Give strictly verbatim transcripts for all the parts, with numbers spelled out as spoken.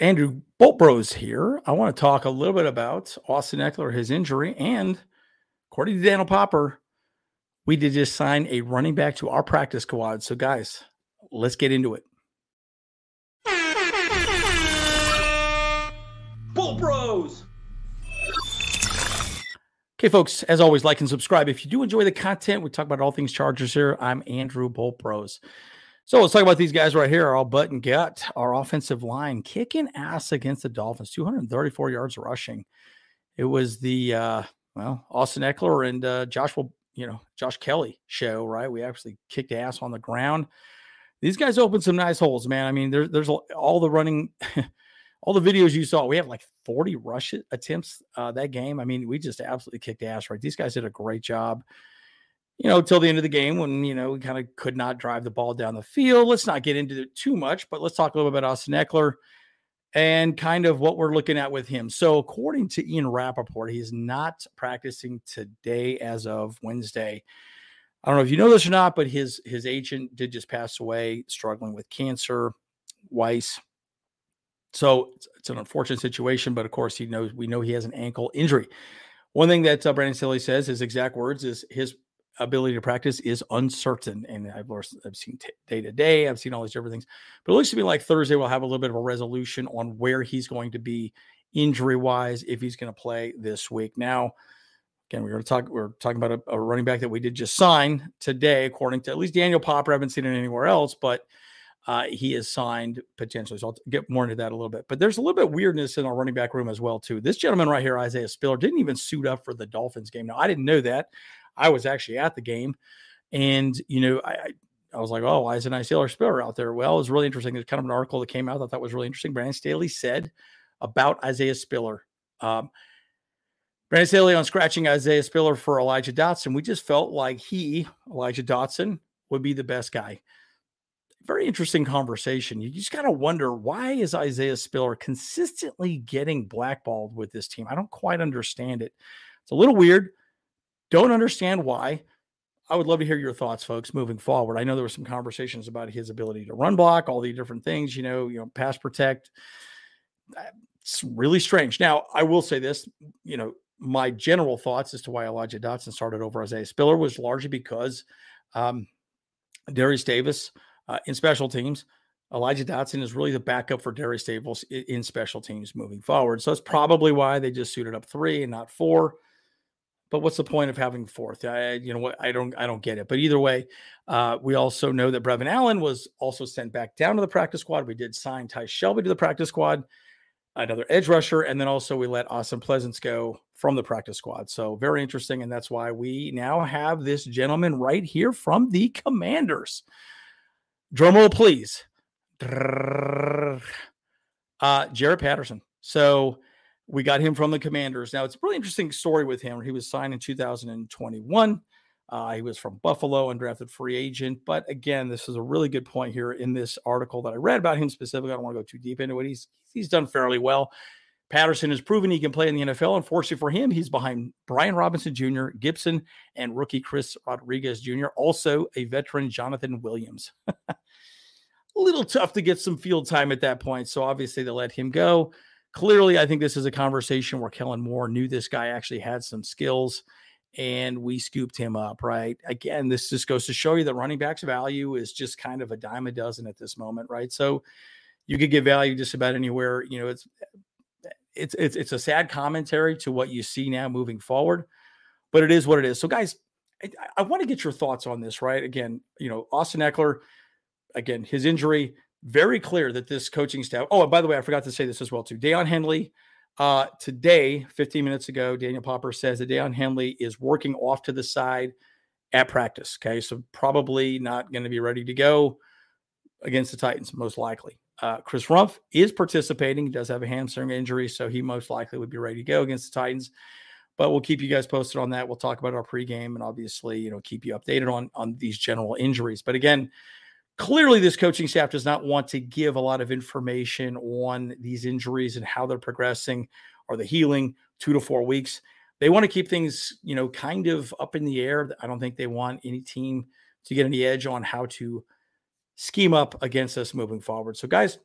Andrew Bolt Bros here. I want to talk a little bit about Austin Ekeler, his injury, and according to Daniel Popper, we did just sign a running back to our practice squad. So guys, let's get into it. Bolt Bros! Okay, folks, as always, like and subscribe. If you do enjoy the content, we talk about all things Chargers here. I'm Andrew Bolt Bros. So let's talk about these guys right here. All button gut. Our offensive line kicking ass against the Dolphins, two hundred thirty-four yards rushing. It was the uh, well Austin Ekeler and uh, Joshua, you know, Josh Kelly show, right? We actually kicked ass on the ground. These guys opened some nice holes, man. I mean, there, there's all the running, all the videos you saw. We have like forty rush attempts uh, that game. I mean, we just absolutely kicked ass, right? These guys did a great job. You know, till the end of the game when, you know, we kind of could not drive the ball down the field. Let's not get into it too much, but let's talk a little bit about Austin Ekeler and kind of what we're looking at with him. So according to Ian Rappaport, he is not practicing today as of Wednesday. I don't know if you know this or not, but his his agent did just pass away, struggling with cancer, Weiss. So it's, it's an unfortunate situation, but of course he knows we know he has an ankle injury. One thing that uh, Brandon Staley says, his exact words, is his ability to practice is uncertain, and I've, I've seen t- day to day. I've seen all these different things, but it looks to me like Thursday we'll have a little bit of a resolution on where he's going to be injury wise if he's going to play this week. Now, again, we were talking we we're talking about a, a running back that we did just sign today, according to at least Daniel Popper. I haven't seen it anywhere else, but uh, he is signed potentially. So I'll get more into that a little bit. But there's a little bit of weirdness in our running back room as well too. This gentleman right here, Isaiah Spiller, didn't even suit up for the Dolphins game. Now I didn't know that. I was actually at the game, and, you know, I I was like, oh, why isn't Isaiah Spiller out there? Well, it was really interesting. There's kind of an article that came out. I thought that was really interesting. Brandon Staley said about Isaiah Spiller. Um, Brandon Staley on scratching Isaiah Spiller for Elijah Dotson. We just felt like he, Elijah Dotson, would be the best guy. Very interesting conversation. You just got to wonder, why is Isaiah Spiller consistently getting blackballed with this team? I don't quite understand it. It's a little weird. Don't understand why. I would love to hear your thoughts, folks, moving forward. I know there were some conversations about his ability to run block, all the different things, you know, you know, pass protect. It's really strange. Now, I will say this, you know, my general thoughts as to why Elijah Dotson started over Isaiah Spiller was largely because um, Darius Davis uh, in special teams, Elijah Dotson is really the backup for Darius Staples in, in special teams moving forward. So that's probably why they just suited up three and not four. But what's the point of having fourth? I, you know what? I don't, I don't get it. But either way, uh, we also know that Brevin Allen was also sent back down to the practice squad. We did sign Ty Shelby to the practice squad, another edge rusher. And then also we let Austin Pleasants go from the practice squad. So very interesting. And that's why we now have this gentleman right here from the Commanders. Drum roll, please. Uh, Jared Patterson. So we got him from the Commanders. Now, it's a really interesting story with him. He was signed in two thousand twenty-one. Uh, he was from Buffalo, undrafted free agent. But again, this is a really good point here in this article that I read about him specifically. I don't want to go too deep into it. He's he's done fairly well. Patterson has proven he can play in the N F L. Unfortunately for him, he's behind Brian Robinson Junior, Gibson, and rookie Chris Rodriguez Junior, also a veteran Jonathan Williams. A little tough to get some field time at that point, so obviously they let him go. Clearly, I think this is a conversation where Kellen Moore knew this guy actually had some skills, and we scooped him up, right? Again, this just goes to show you that running back's value is just kind of a dime a dozen at this moment, right? So you could get value just about anywhere. You know, it's it's it's it's a sad commentary to what you see now moving forward, but it is what it is. So, guys, I, I want to get your thoughts on this, right? Again, you know, Austin Ekeler, again, his injury. Very clear that this coaching staff. Oh, and by the way, I forgot to say this as well too. Deion Henley uh, today, fifteen minutes ago, Daniel Popper says that Deion Henley is working off to the side at practice. Okay, so probably not going to be ready to go against the Titans, most likely. Uh, Chris Rumpf is participating. He does have a hamstring injury, so he most likely would be ready to go against the Titans. But we'll keep you guys posted on that. We'll talk about our pregame and obviously, you know, keep you updated on on these general injuries. But again, clearly, this coaching staff does not want to give a lot of information on these injuries and how they're progressing or the healing two to four weeks. They want to keep things, you know, kind of up in the air. I don't think they want any team to get any edge on how to scheme up against us moving forward. So, guys,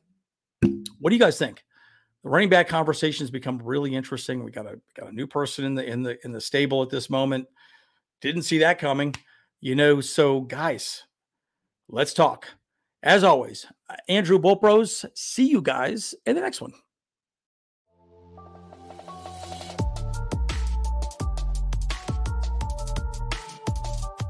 What do you guys think? The running back conversation has become really interesting. We got a got a new person in the in the in the stable at this moment. Didn't see that coming, you know. So guys, let's talk. As always, Andrew Bolt Bros. See you guys in the next one.